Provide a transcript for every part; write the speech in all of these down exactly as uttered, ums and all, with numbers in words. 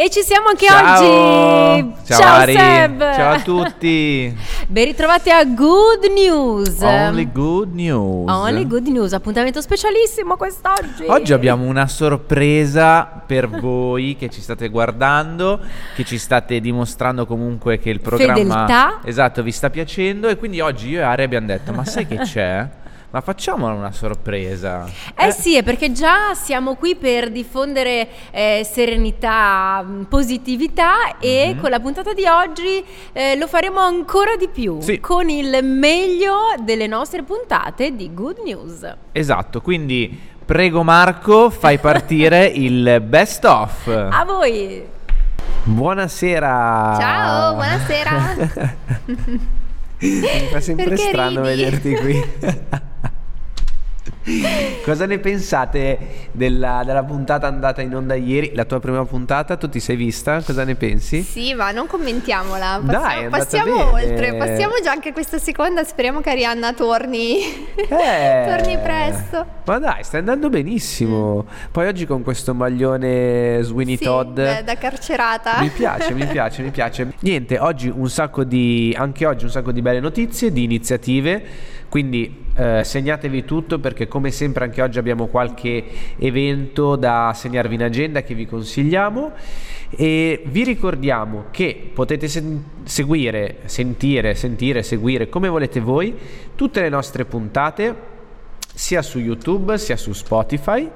E ci siamo anche Ciao. oggi. Ciao, Ciao Ari. Seb. Ciao a tutti. Ben ritrovati a Good News. Only Good News. Only Good News, appuntamento specialissimo quest'oggi. Oggi abbiamo una sorpresa per voi che ci state guardando, che ci state dimostrando comunque che il programma Fedeltà. Esatto, vi sta piacendo, e quindi oggi io e Ari abbiamo detto: "Ma sai che c'è? Ma facciamola una sorpresa." Eh, eh sì, è perché già siamo qui per diffondere eh, serenità, positività, mm-hmm. e con la puntata di oggi eh, lo faremo ancora di più, sì. con il meglio delle nostre puntate di Good News. Esatto, quindi prego Marco, fai partire il best of. A voi. Buonasera. Ciao, buonasera. Mi fa sempre perché strano ridi? Vederti qui. Cosa ne pensate della, della puntata andata in onda ieri? La tua prima puntata, tu ti sei vista? Cosa ne pensi? Sì, ma non commentiamola. Passiamo, Dai, è passiamo oltre, passiamo già anche questa seconda. Speriamo che Arianna torni, eh, torni presto. Ma dai, sta andando benissimo. Poi oggi con questo maglione Sweeney sì, Todd da carcerata. Mi piace, mi piace, mi piace. Niente, oggi un sacco di, anche oggi un sacco di belle notizie, di iniziative. Quindi eh, segnatevi tutto, perché come sempre anche oggi abbiamo qualche evento da segnarvi in agenda che vi consigliamo, e vi ricordiamo che potete sen- seguire, sentire, sentire, seguire come volete voi tutte le nostre puntate sia su YouTube sia su Spotify,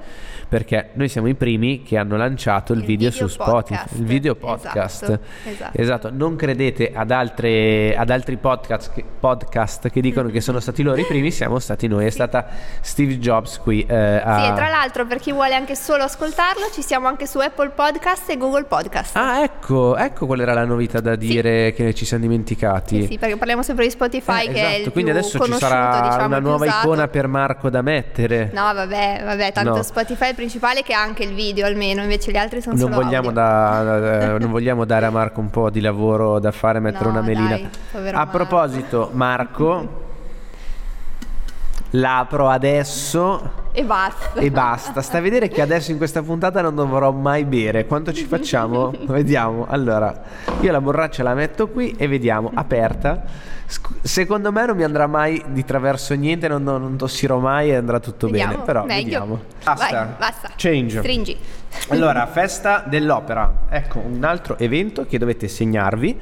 perché noi siamo i primi che hanno lanciato il, il video, video su Spotify, podcast. il video podcast. Esatto, esatto. esatto. Non credete ad, altre, ad altri podcast che, podcast che dicono che sono stati loro i primi, siamo stati noi, è sì. stata Steve Jobs qui. Eh, a... Sì, e tra l'altro per chi vuole anche solo ascoltarlo, ci siamo anche su Apple Podcast e Google Podcast. Ah, ecco, ecco qual era la novità da dire sì. che ci siamo dimenticati. Sì, sì, perché parliamo sempre di Spotify, eh, che esatto. è il quindi più adesso ci sarà diciamo, una nuova usato. icona per Marco da mettere. No, vabbè, vabbè, tanto no. Spotify è principale che ha anche il video, almeno, invece gli altri sono non solo vogliamo da, da, non vogliamo dare a Marco un po' di lavoro da fare, mettere no, una melina dai, povero a Marco. Proposito Marco, l'apro adesso e basta e basta sta a vedere che adesso in questa puntata non dovrò mai bere. Quanto ci facciamo? Vediamo. Allora io la borraccia la metto qui e vediamo aperta. Sc- secondo me non mi andrà mai di traverso niente, non, non tossirò mai e andrà tutto vediamo. bene, però meglio. Vediamo basta. Vai, basta change stringi. Allora, festa dell'opera, ecco un altro evento che dovete segnarvi.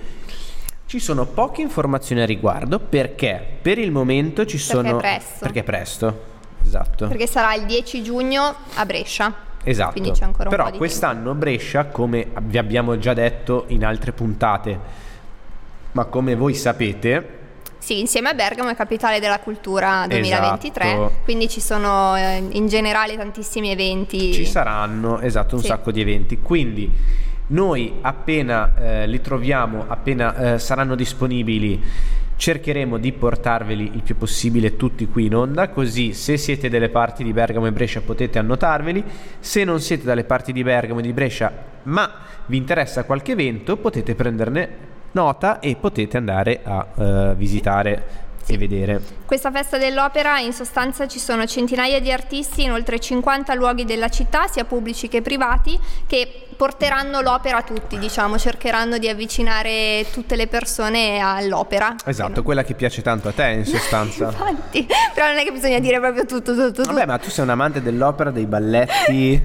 Ci sono poche informazioni a riguardo perché per il momento ci sono... Perché è presto. Perché è presto, esatto. Perché sarà il dieci giugno a Brescia. Esatto. Quindi c'è ancora un Però po' di quest'anno tempo. Brescia, come vi abbiamo già detto in altre puntate, ma come voi sapete... Sì, insieme a Bergamo è capitale della cultura duemilaventitré, esatto. quindi ci sono eh, in generale tantissimi eventi. Ci saranno, esatto, un sì. sacco di eventi. Quindi... Noi appena eh, li troviamo, appena eh, saranno disponibili, cercheremo di portarveli il più possibile tutti qui in onda, così se siete delle parti di Bergamo e Brescia potete annotarveli, se non siete dalle parti di Bergamo e di Brescia ma vi interessa qualche evento potete prenderne nota e potete andare a eh, visitare. E vedere. Questa festa dell'opera in sostanza ci sono centinaia di artisti in oltre cinquanta luoghi della città, sia pubblici che privati, che porteranno l'opera a tutti, diciamo, cercheranno di avvicinare tutte le persone all'opera. Esatto, che non... quella che piace tanto a te in sostanza. Infatti, però non è che bisogna dire proprio tutto, tutto, tutto. Vabbè, ma tu sei un amante dell'opera, dei balletti,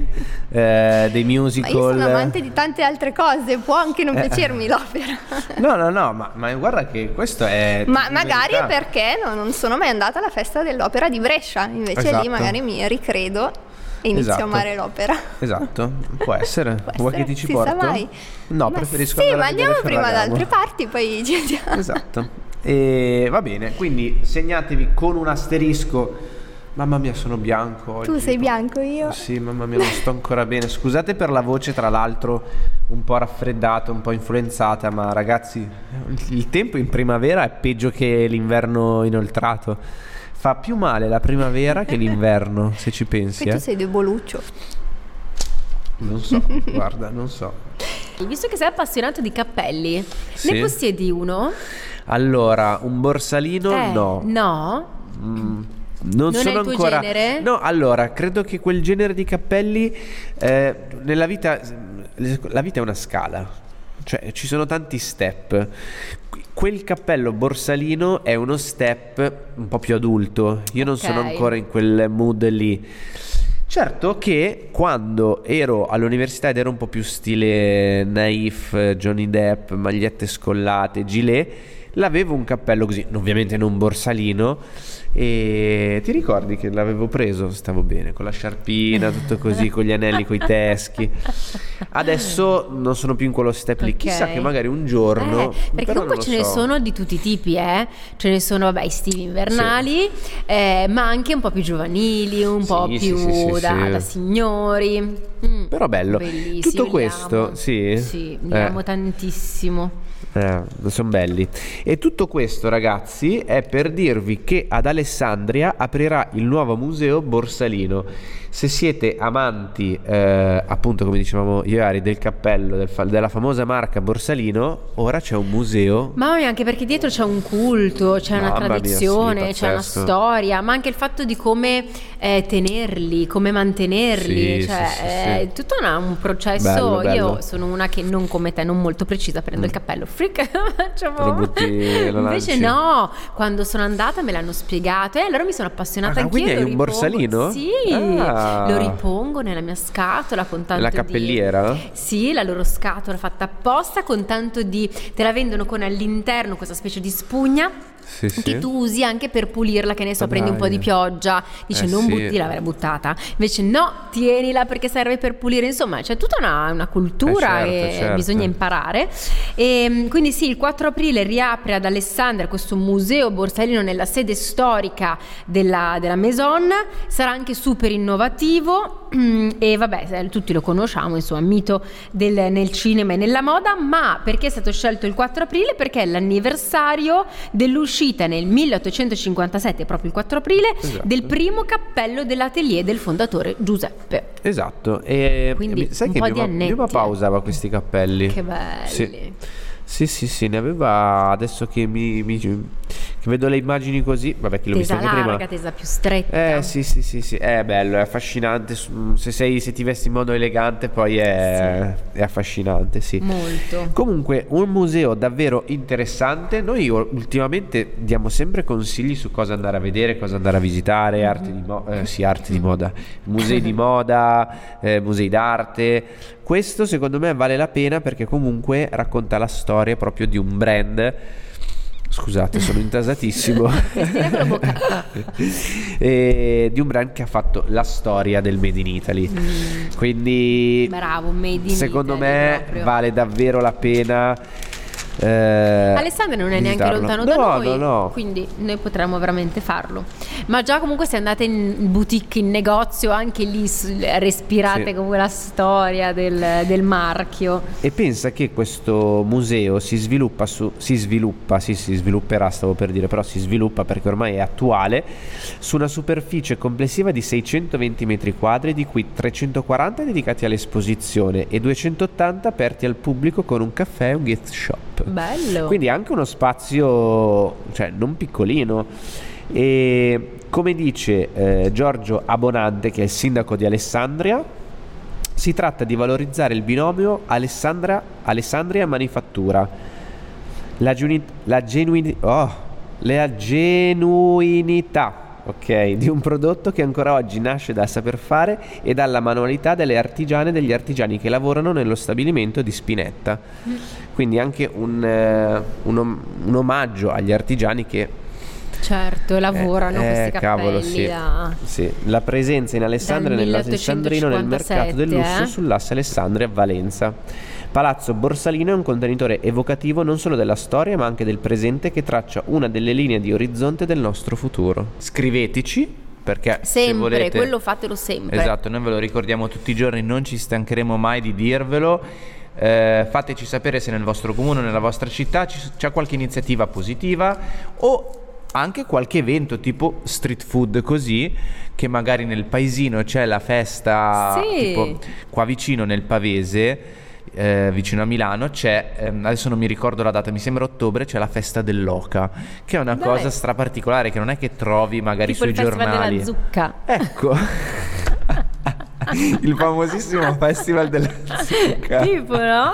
eh, dei musical. Ma io sono amante di tante altre cose, può anche non eh. piacermi l'opera. No, no, no, ma, ma guarda che questo è... Ma magari verità. Perché Perché non sono mai andata alla festa dell'opera di Brescia, invece esatto. lì magari mi ricredo e inizio esatto. a amare l'opera. Esatto, può essere. Può Vuoi essere. che ti ci si porto? Mai. No, ma preferisco sì, andare ma a andiamo prima da altre parti, poi ci andiamo. Esatto, e va bene, quindi segnatevi con un asterisco. Mamma mia, sono bianco oggi. Tu sei bianco, io? Sì, mamma mia, non sto ancora bene. Scusate per la voce, tra l'altro, un po' raffreddata, un po' influenzata, ma ragazzi, il tempo in primavera è peggio che l'inverno inoltrato. Fa più male la primavera che l'inverno, se ci pensi. E tu eh. sei deboluccio. Non so, guarda, non so. Visto che sei appassionato di cappelli, sì. ne possiedi uno? Allora, un borsalino eh, no. No? Mm. Non, non sono è il tuo ancora genere? No, allora, credo che quel genere di cappelli eh, nella vita, la vita è una scala, cioè ci sono tanti step. Quel cappello Borsalino è uno step un po' più adulto. Io non okay. sono ancora in quel mood lì. Certo che quando ero all'università ed ero un po' più stile naif, Johnny Depp, magliette scollate, gilet, l'avevo un cappello così, ovviamente non Borsalino. E ti ricordi che l'avevo preso? Stavo bene, con la sciarpina, tutto così, con gli anelli, coi teschi. Adesso non sono più in quello step lì, okay. Chissà che magari un giorno eh, perché comunque ce so. ne sono di tutti i tipi, eh? Ce ne sono, vabbè, estivi, invernali, sì. eh, ma anche un po' più giovanili, un sì, po' sì, più sì, sì, da, sì. da signori. mm. Però bello, bellissimo. Tutto li questo, amo. Sì, sì, li eh. amo tantissimo. Eh, sono belli. E tutto questo, ragazzi, è per dirvi che ad Alessandria aprirà il nuovo museo Borsalino. Se siete amanti, eh, appunto, come dicevamo ieri, del cappello del fa- della famosa marca Borsalino, ora c'è un museo. Mamma mia, anche perché dietro c'è un culto, c'è Mamma una tradizione, mia, sì, c'è una storia, ma anche il fatto di come eh, tenerli, come mantenerli, sì, cioè sì, sì, è sì. tutto una, un processo. Bello, bello. Io sono una che non come te, non molto precisa, prendo mm. il cappello, invece no, quando sono andata me l'hanno spiegato e allora mi sono appassionata ah, anch'io. Quindi hai un ripongo, Borsalino? Sì, ah. lo ripongo nella mia scatola con tanto la cappelliera? Di, sì, la loro scatola fatta apposta con tanto di, te la vendono con all'interno questa specie di spugna sì, che sì. tu usi anche per pulirla, che ne so, ah, prendi dai. un po' di pioggia, dice eh, non sì. butti la vera buttata, invece no, tienila perché serve per pulire, insomma c'è tutta una, una cultura eh, certo, e certo. bisogna imparare. E quindi sì, il quattro aprile riapre ad Alessandria questo museo Borsalino nella sede storica della, della Maison. Sarà anche super innovativo e vabbè, tutti lo conosciamo, insomma, mito del, nel cinema e nella moda. Ma perché è stato scelto il quattro aprile? Perché è l'anniversario dell'uscita nel milleottocentocinquantasette, proprio il quattro aprile, esatto. del primo cappello dell'atelier del fondatore Giuseppe. Esatto. E quindi sai un che po' mio, di annetti. Mio papà usava questi cappelli. Che belli. Sì. Sì, sì, sì, ne aveva. Adesso che mi, mi che vedo le immagini così, vabbè, che l'ho tesa visto anche larga, prima. Tesa più stretta. Eh, sì, sì, sì, sì, è bello, è affascinante. Se sei, se ti vesti in modo elegante, poi è, sì. è affascinante, sì. Molto. Comunque, un museo davvero interessante. Noi ultimamente diamo sempre consigli su cosa andare a vedere, cosa andare a visitare, mm-hmm. arti di mo- eh, sì, arti di moda, musei di moda, eh, musei d'arte. Questo secondo me vale la pena perché comunque racconta la storia proprio di un brand. Scusate, sono intasatissimo. E di un brand che ha fatto la storia del Made in Italy. Mm. Quindi bravo, Made in secondo Italy me proprio. Vale davvero la pena. Eh, Alessandria non è neanche lontano no, da noi, no, no. quindi noi potremmo veramente farlo. Ma già comunque se andate in boutique, in negozio, anche lì respirate sì. comunque la storia del, del marchio. E pensa che questo museo si sviluppa su, si sviluppa, sì, si svilupperà, stavo per dire, però si sviluppa perché ormai è attuale, su una superficie complessiva di seicentoventi metri quadri, di cui trecentoquaranta dedicati all'esposizione e duecentottanta aperti al pubblico con un caffè e un gift shop. Bello. Quindi anche uno spazio, cioè, non piccolino. E come dice eh, Giorgio Abbonante, che è il sindaco di Alessandria, si tratta di valorizzare il binomio Alessandria, Alessandria Manifattura, la, genu- la, genuini- oh, la genuinità ok, di un prodotto che ancora oggi nasce dal saper fare e dalla manualità delle artigiane e degli artigiani che lavorano nello stabilimento di Spinetta. Quindi anche un, eh, un, om- un omaggio agli artigiani che certo lavorano eh, questi eh, cappelli cavolo, sì. Da... Sì. La presenza in Alessandria nell'Alessandrino nel mercato del lusso eh? sull'asse Alessandria-Valenza. Palazzo Borsalino è un contenitore evocativo non solo della storia ma anche del presente, che traccia una delle linee di orizzonte del nostro futuro. Scriveteci perché sempre, se volete, quello fatelo sempre. Esatto, noi ve lo ricordiamo tutti i giorni, non ci stancheremo mai di dirvelo. Eh, fateci sapere se nel vostro comune o nella vostra città ci, c'è qualche iniziativa positiva o anche qualche evento tipo street food, così che magari nel paesino c'è la festa sì. tipo qua vicino nel Pavese eh, vicino a Milano c'è, ehm, adesso non mi ricordo la data, mi sembra ottobre, c'è la festa dell'oca, che è una Dov'è? cosa straparticolare che non è che trovi magari tipo sui giornali. Tipo il festival della zucca. Ecco. Il famosissimo festival della zucca, tipo, no?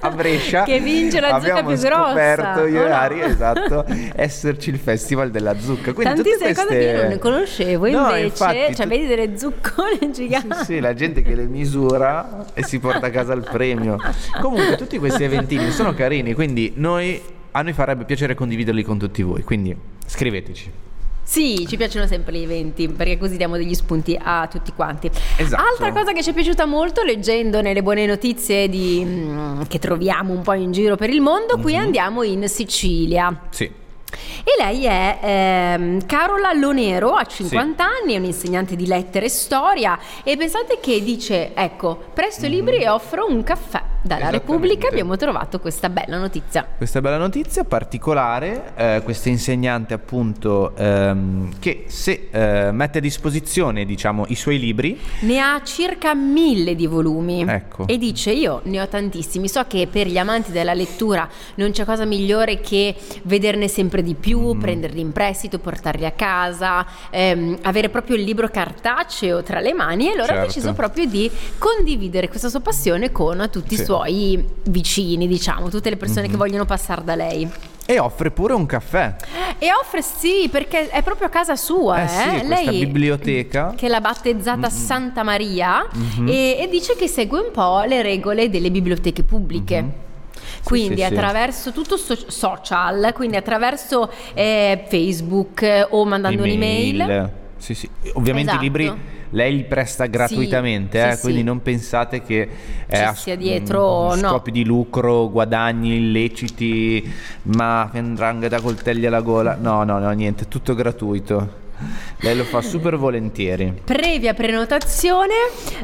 A Brescia che vince la zucca più grossa. Abbiamo scoperto io e Ari, esatto, esserci il festival della zucca. Quindi tantissime queste... cose che io non ne conoscevo, no, invece infatti, cioè tu... vedi delle zuccone giganti. Sì, sì, la gente che le misura e si porta a casa il premio. Comunque tutti questi eventini sono carini, quindi noi, a noi farebbe piacere condividerli con tutti voi, quindi scriveteci. Sì, ci piacciono sempre gli eventi perché così diamo degli spunti a tutti quanti. Esatto. Altra cosa che ci è piaciuta molto leggendo nelle buone notizie di, mm, che troviamo un po' in giro per il mondo, mm-hmm. qui andiamo in Sicilia. Sì. E lei è ehm, Carola Lonero, ha cinquanta sì. anni, è un'insegnante di lettere e storia, e pensate che dice, ecco, presto i libri mm-hmm. e offro un caffè. Dalla Repubblica abbiamo trovato questa bella notizia. Questa bella notizia particolare, eh, questa insegnante appunto ehm, che se eh, mette a disposizione, diciamo, i suoi libri. Ne ha circa mille di volumi, ecco. E dice, io ne ho tantissimi. So che per gli amanti della lettura non c'è cosa migliore che vederne sempre di più, mm. prenderli in prestito, portarli a casa, ehm, avere proprio il libro cartaceo tra le mani. E allora certo. ha deciso proprio di condividere questa sua passione con tutti sì. i suoi suoi vicini, diciamo, tutte le persone mm-hmm. che vogliono passare da lei. E offre pure un caffè. E offre sì, perché è proprio a casa sua, eh, eh. Sì, questa lei, biblioteca che l'ha battezzata mm-hmm. Santa Maria mm-hmm. e, e dice che segue un po' le regole delle biblioteche pubbliche. Mm-hmm. Quindi sì, sì, attraverso sì. tutto so- social, quindi attraverso eh, Facebook o mandando Email. un'email. Sì, sì. Ovviamente esatto. i libri lei li presta gratuitamente, sì, eh, sì, quindi sì. non pensate che eh, ci sia dietro a, a scopi no. di lucro, guadagni illeciti, ma 'ndrangheta coltelli alla gola. No, no, no, niente, tutto gratuito. Lei lo fa super volentieri. Previa prenotazione,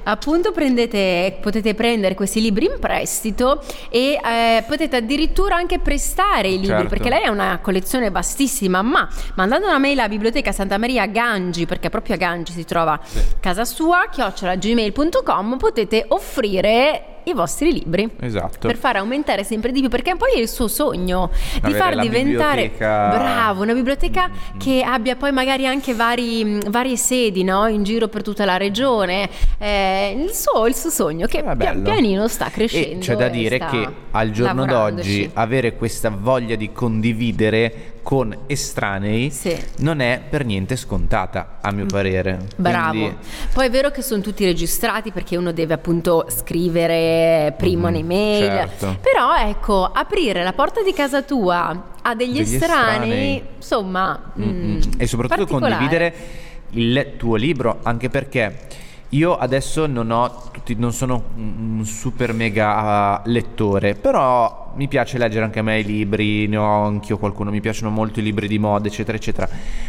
appunto, prendete, potete prendere questi libri in prestito e eh, potete addirittura anche prestare i libri, certo. perché lei ha una collezione vastissima. Ma mandando una mail a biblioteca Santa Maria Gangi, perché proprio a Gangi si trova sì. casa sua, chiocciola gmail punto com, potete offrire i vostri libri, esatto, per far aumentare sempre di più, perché poi è il suo sogno di far diventare biblioteca... bravo, una biblioteca mm-hmm. che abbia poi magari anche vari, varie sedi, no? In giro per tutta la regione, eh, il, suo, il suo sogno che ah, pian pianino sta crescendo. E c'è da dire che al giorno d'oggi avere questa voglia di condividere con estranei sì. non è per niente scontata, a mio parere. Bravo. Quindi... poi è vero che sono tutti registrati perché uno deve appunto scrivere prima mm, un'email, certo. però ecco, aprire la porta di casa tua a degli, degli estranei, estranei, insomma, mm, e soprattutto condividere il tuo libro, anche perché io adesso non ho tutti, non sono un super mega lettore, però mi piace leggere anche a me i libri, ne ho anch'io qualcuno, mi piacciono molto i libri di moda, eccetera eccetera.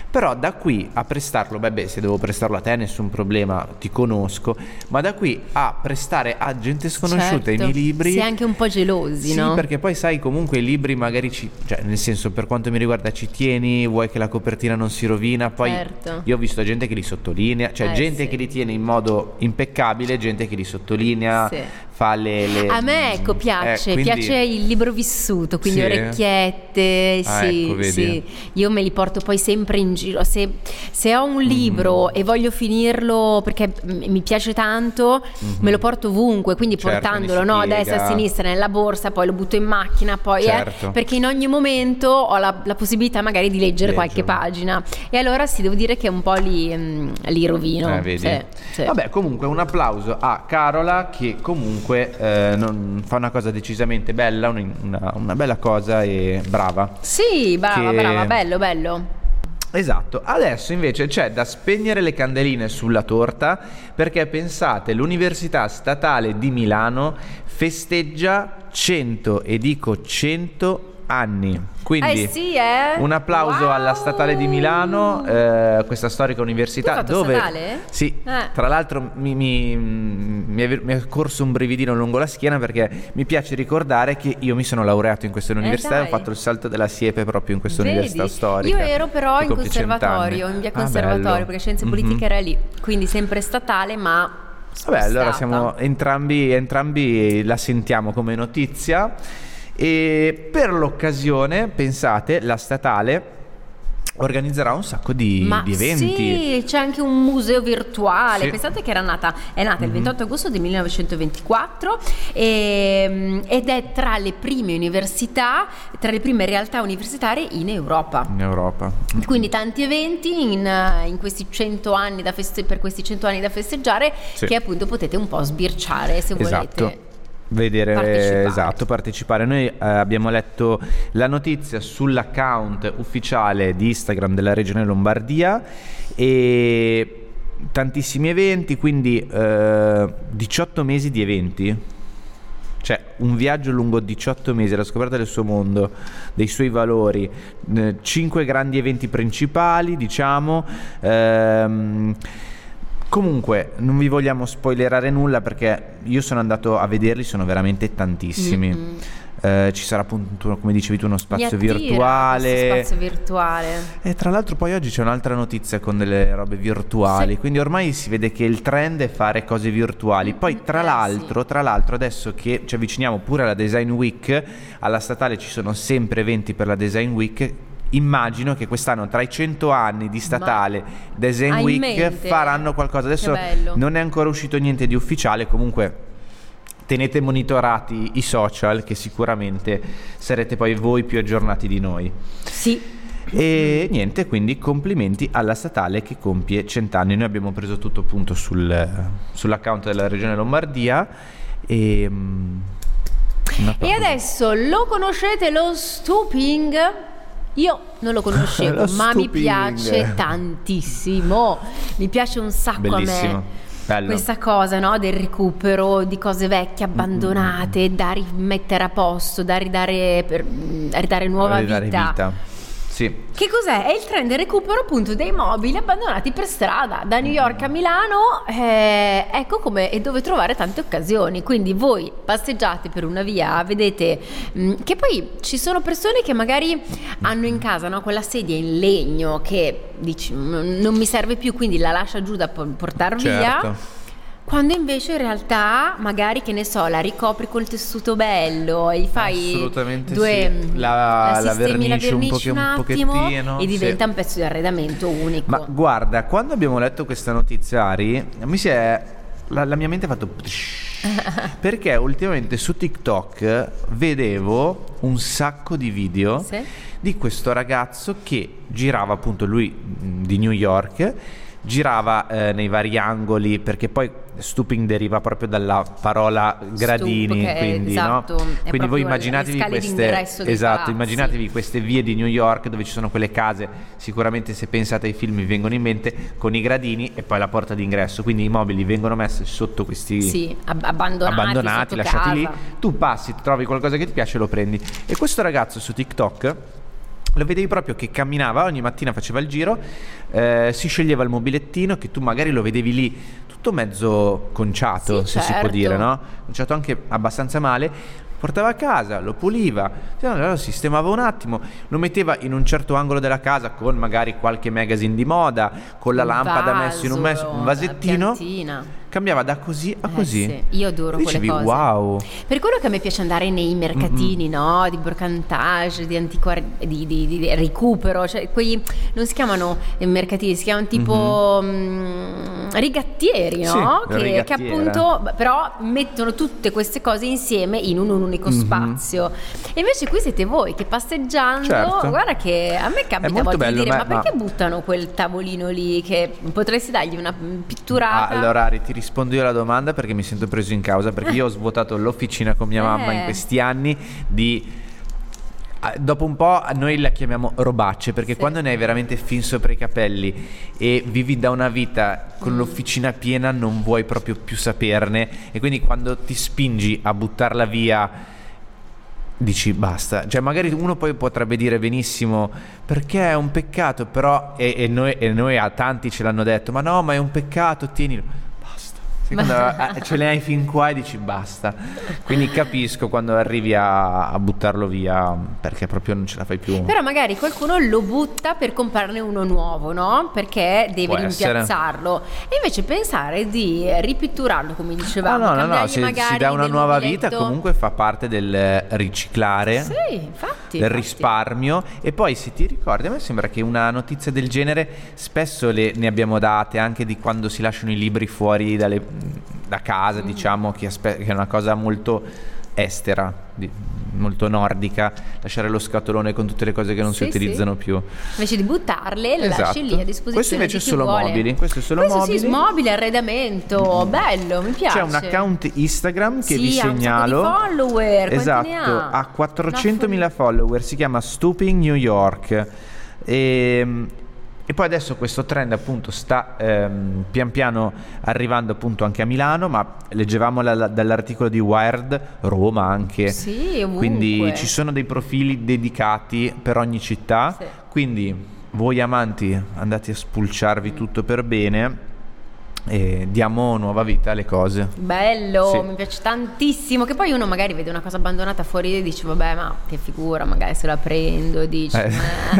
Però da qui a prestarlo, beh beh, se devo prestarlo a te nessun problema, ti conosco, ma da qui a prestare a gente sconosciuta certo. i miei libri, sei anche un po' gelosi, sì, no? Sì, perché poi sai, comunque i libri magari ci, cioè nel senso, per quanto mi riguarda, ci tieni, vuoi che la copertina non si rovina, poi certo. io ho visto gente che li sottolinea, cioè eh, gente sì. che li tiene in modo impeccabile, gente che li sottolinea sì. fa le, le... a me ecco piace, eh, quindi... piace il libro vissuto, quindi sì. orecchiette, ah, sì, ecco, vedi. Sì, io me li porto poi sempre in giro, se, se ho un libro mm. e voglio finirlo perché mi piace tanto, mm-hmm. me lo porto ovunque, quindi certo, portandolo no, a destra, a sinistra, nella borsa, poi lo butto in macchina, poi certo. eh, perché in ogni momento ho la, la possibilità magari di leggere Leggerlo. qualche pagina, e allora sì, devo dire che un po' li, mh, li rovino, eh, vedi. Sì, sì. Vabbè, comunque un applauso a Carola che comunque Eh, non, fa una cosa decisamente bella, una, una bella cosa, e brava. Sì, brava, che... brava, bello, bello. Esatto. Adesso invece c'è da spegnere le candeline sulla torta, perché pensate, l'Università Statale di Milano festeggia cento, e dico cento anni. Quindi eh sì, eh? un applauso wow. alla Statale di Milano, eh, questa storica università dove statale? Sì, eh. tra l'altro mi, mi, mi, è, mi è corso un brividino lungo la schiena, perché mi piace ricordare che io mi sono laureato in questa università, eh, e ho fatto il salto della siepe proprio in questa Vedi? università storica. Io ero però in conservatorio, in via conservatorio, ah, perché scienze politiche mm-hmm. era lì, quindi sempre statale, ma spostata. Vabbè, allora siamo entrambi, entrambi la sentiamo come notizia. E per l'occasione, pensate, la statale organizzerà un sacco di, ma di eventi. Sì, c'è anche un museo virtuale. Sì. Pensate che era nata, è nata mm-hmm. il ventotto agosto del millenovecentoventiquattro e, ed è tra le prime università, tra le prime realtà universitarie in Europa. In Europa. Quindi tanti eventi in, in questi cento anni da feste, per questi cento anni da festeggiare, sì, che appunto potete un po' sbirciare se esatto. volete. Vedere, partecipare. Esatto, partecipare. Noi eh, abbiamo letto la notizia sull'account ufficiale di Instagram della Regione Lombardia e tantissimi eventi, quindi eh, diciotto mesi di eventi. Cioè un viaggio lungo diciotto mesi, la scoperta del suo mondo, dei suoi valori, eh, cinque grandi eventi principali, diciamo. Ehm, Comunque non vi vogliamo spoilerare nulla perché io sono andato a vederli, sono veramente tantissimi. Mm-hmm. Eh, ci sarà appunto, come dicevi tu, uno spazio virtuale. Spazio virtuale. E tra l'altro poi oggi c'è un'altra notizia con delle robe virtuali, sì, quindi ormai si vede che il trend è fare cose virtuali. Poi tra eh, l'altro, sì. tra l'altro adesso che ci avviciniamo pure alla Design Week, alla statale ci sono sempre eventi per la Design Week. Immagino che quest'anno tra i cento anni di statale, ma Design Week, mente, faranno qualcosa. Adesso non è ancora uscito niente di ufficiale, comunque tenete monitorati i social che sicuramente sarete poi voi più aggiornati di noi. Sì. E niente, quindi complimenti alla statale che compie cent'anni. Noi abbiamo preso tutto appunto sul, sull'account della Regione Lombardia e, e adesso lo conoscete lo stooping? Io non lo conoscevo, ma mi piace tantissimo, mi piace un sacco. Bellissimo. A me. Bello. Questa cosa, no, del recupero di cose vecchie abbandonate, mm-hmm. da rimettere a posto, da ridare, per, da ridare nuova ridare vita. vita. Sì. Che cos'è? È il trend del recupero appunto dei mobili abbandonati per strada, da New York a Milano, eh, ecco come e dove trovare tante occasioni. Quindi voi passeggiate per una via, vedete mh, che poi ci sono persone che magari hanno in casa, no, quella sedia in legno che dici non mi serve più, quindi la lascia giù da portar via. Certo. Quando invece in realtà magari, che ne so, la ricopri col tessuto bello e fai assolutamente due, sì. la, la, la vernice un, poche, un, un pochettino e diventa sì. un pezzo di arredamento unico. Ma guarda, quando abbiamo letto questa notizia, Ari, mi si è la, la mia mente ha fatto perché ultimamente su TikTok vedevo un sacco di video sì. di questo ragazzo che girava appunto, lui di New York, girava eh, nei vari angoli, perché poi stooping deriva proprio dalla parola gradini, Stoop, quindi esatto, no? Quindi voi immaginatevi queste esatto, immaginatevi queste vie di New York dove ci sono quelle case, sicuramente se pensate ai film vi vengono in mente, con i gradini e poi la porta d'ingresso, quindi i mobili vengono messi sotto questi sì, ab- abbandonati, abbandonati lasciati casa. Lì, tu passi, trovi qualcosa che ti piace e lo prendi. E questo ragazzo su TikTok lo vedevi proprio che camminava, ogni mattina faceva il giro, eh, si sceglieva il mobilettino che tu magari lo vedevi lì tutto mezzo conciato, sì, se certo. si può dire, no? Conciato anche abbastanza male, portava a casa, lo puliva, lo sistemava un attimo, lo metteva in un certo angolo della casa con magari qualche magazine di moda, con la un lampada vaso, messo in un, mes- un vasettino, cambiava da così a eh così. Sì, io adoro dicevi, quelle cose. Wow. Per quello che a me piace andare nei mercatini, mm-hmm. no, di brocantage, di antiquari, di, di, di, di recupero, cioè quei non si chiamano mercatini, si chiamano tipo mm-hmm. mh, rigattieri, no? Sì, che, che appunto però mettono tutte queste cose insieme in un, un unico mm-hmm. spazio. E invece qui siete voi che passeggiando, certo. guarda che a me capita a volte bello, di dire ma, ma perché ma... buttano quel tavolino lì che potresti dargli una pitturata? Allora ti rispondo io alla domanda perché mi sento preso in causa, perché io ho svuotato l'officina con mia mamma eh. in questi anni di... Dopo un po' noi la chiamiamo robacce, perché sì. quando ne hai veramente fin sopra i capelli e vivi da una vita con mm. l'officina piena non vuoi proprio più saperne, e quindi quando ti spingi a buttarla via dici basta. Cioè magari uno poi potrebbe dire benissimo perché è un peccato, però e, e, noi, e noi a tanti ce l'hanno detto ma no, ma è un peccato, tienilo. Ma... ce le hai fin qua e dici basta. Quindi capisco quando arrivi a, a buttarlo via, perché proprio non ce la fai più. Però magari qualcuno lo butta per comprarne uno nuovo, no? Perché deve Può rimpiazzarlo essere. E invece pensare di ripitturarlo, come dicevamo. Ah, no, no, no, se si dà una nuova mobiletto. vita, comunque fa parte del riciclare, sì, infatti, del infatti. risparmio. E poi, se ti ricordi, a me sembra che una notizia del genere spesso le, ne abbiamo date anche di quando si lasciano i libri fuori dalle, da casa, mm. diciamo che, aspe- che è una cosa molto estera, di, molto nordica, lasciare lo scatolone con tutte le cose che non sì, si utilizzano sì. più, invece di buttarle le esatto. lasci lì a disposizione. Questo invece di chi è solo vuole. mobili, questo è solo questo mobili. Sì, mobile, arredamento, mm. bello, mi piace. C'è un account Instagram che sì, vi segnalo, ha un sacco di follower, esatto, ha? ha quattrocentomila follower, si chiama Stooping New York. E, e poi adesso questo trend appunto sta ehm, pian piano arrivando appunto anche a Milano, ma leggevamo la, la, dall'articolo di Wired, Roma anche, sì, ovunque. Quindi ci sono dei profili dedicati per ogni città, sì. Quindi voi amanti andate a spulciarvi tutto per bene e diamo nuova vita alle cose. Bello, sì. Mi piace tantissimo. Che poi uno magari vede una cosa abbandonata fuori e dice vabbè, ma che figura, magari se la prendo, dice eh.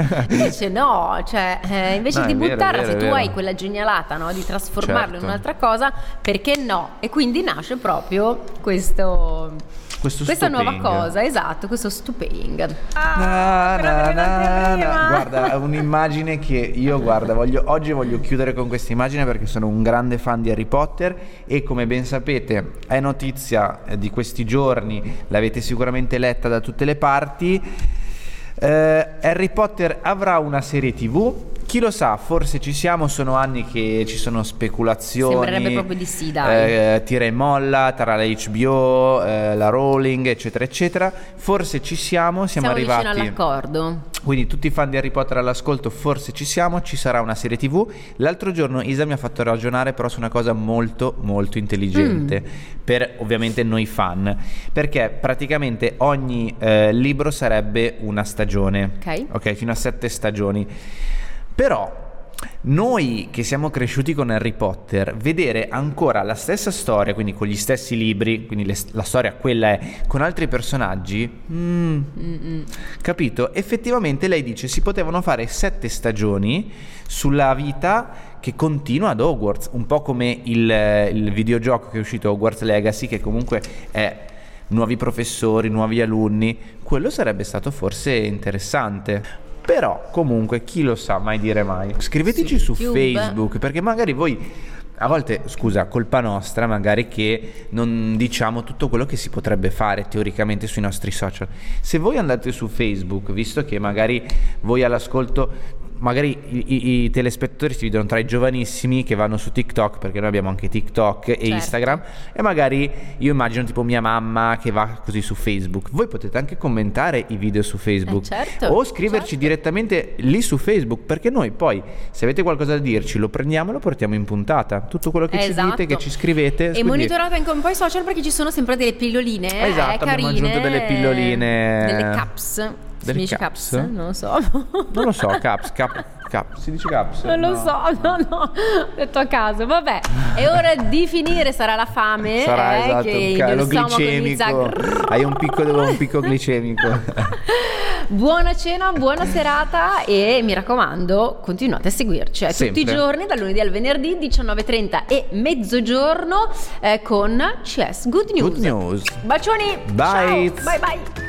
ma... invece no, cioè eh, invece no, di vero, buttarla vero, se tu vero. hai quella genialata, no, di trasformarla certo. in un'altra cosa, perché no? E quindi nasce proprio questo Questo questa stooping. nuova cosa, esatto, questo stooping. Ah, na, na, na. Guarda, è un'immagine che io guarda, voglio, oggi voglio chiudere con questa immagine perché sono un grande fan di Harry Potter e come ben sapete è notizia di questi giorni, l'avete sicuramente letta da tutte le parti. Eh, Harry Potter avrà una serie tivù. Chi lo sa, forse ci siamo, sono anni che ci sono speculazioni. Sembrerebbe proprio di sì, dai. Eh, tira e molla tra la H B O, eh, la Rowling, eccetera, eccetera. Forse ci siamo, siamo, siamo arrivati. Siamo vicino all'accordo. Quindi tutti i fan di Harry Potter all'ascolto, forse ci siamo, ci sarà una serie tivù. L'altro giorno Isa mi ha fatto ragionare però su una cosa molto, molto intelligente. Mm. Per, ovviamente, noi fan. Perché praticamente ogni eh, libro sarebbe una stagione. Ok. Ok, fino a sette stagioni. Però noi che siamo cresciuti con Harry Potter, vedere ancora la stessa storia, quindi con gli stessi libri, quindi le, la storia quella è, con altri personaggi, mm, capito? Effettivamente lei dice si potevano fare sette stagioni sulla vita che continua ad Hogwarts, un po' come il, il videogioco che è uscito, Hogwarts Legacy, che comunque è... nuovi professori, nuovi alunni, quello sarebbe stato forse interessante. Però comunque chi lo sa, mai dire mai. Scriveteci su, su Facebook, perché magari voi, a volte, scusa, colpa nostra magari che non diciamo tutto quello che si potrebbe fare teoricamente sui nostri social. Se voi andate su Facebook, visto che magari voi all'ascolto, magari i, i, i telespettatori si vedono tra i giovanissimi che vanno su TikTok, perché noi abbiamo anche TikTok e certo. Instagram, e magari io immagino tipo mia mamma che va così su Facebook. Voi potete anche commentare i video su Facebook, eh, certo, o scriverci certo. direttamente lì su Facebook, perché noi poi se avete qualcosa da dirci lo prendiamo e lo portiamo in puntata, tutto quello che esatto. ci dite, che ci scrivete, e monitorate anche un po' i social perché ci sono sempre delle pilloline esatto, eh, carine, abbiamo aggiunto delle pilloline, delle caps. Si dice caps? caps? Non lo so. Non lo so, caps, cap, cap, si dice caps? Non lo no. so, no, no, ho detto a caso, vabbè. È ora di finire, sarà la fame. Sarà, eh, esatto, che ca- lo glicemico. Hai un picco, un picco glicemico. Buona cena, buona serata e mi raccomando, continuate a seguirci eh, tutti i giorni, dal lunedì al venerdì, diciannove e trenta e mezzogiorno eh, con C S Good News. Good News. Bacioni. Bye. Ciao. Bye bye.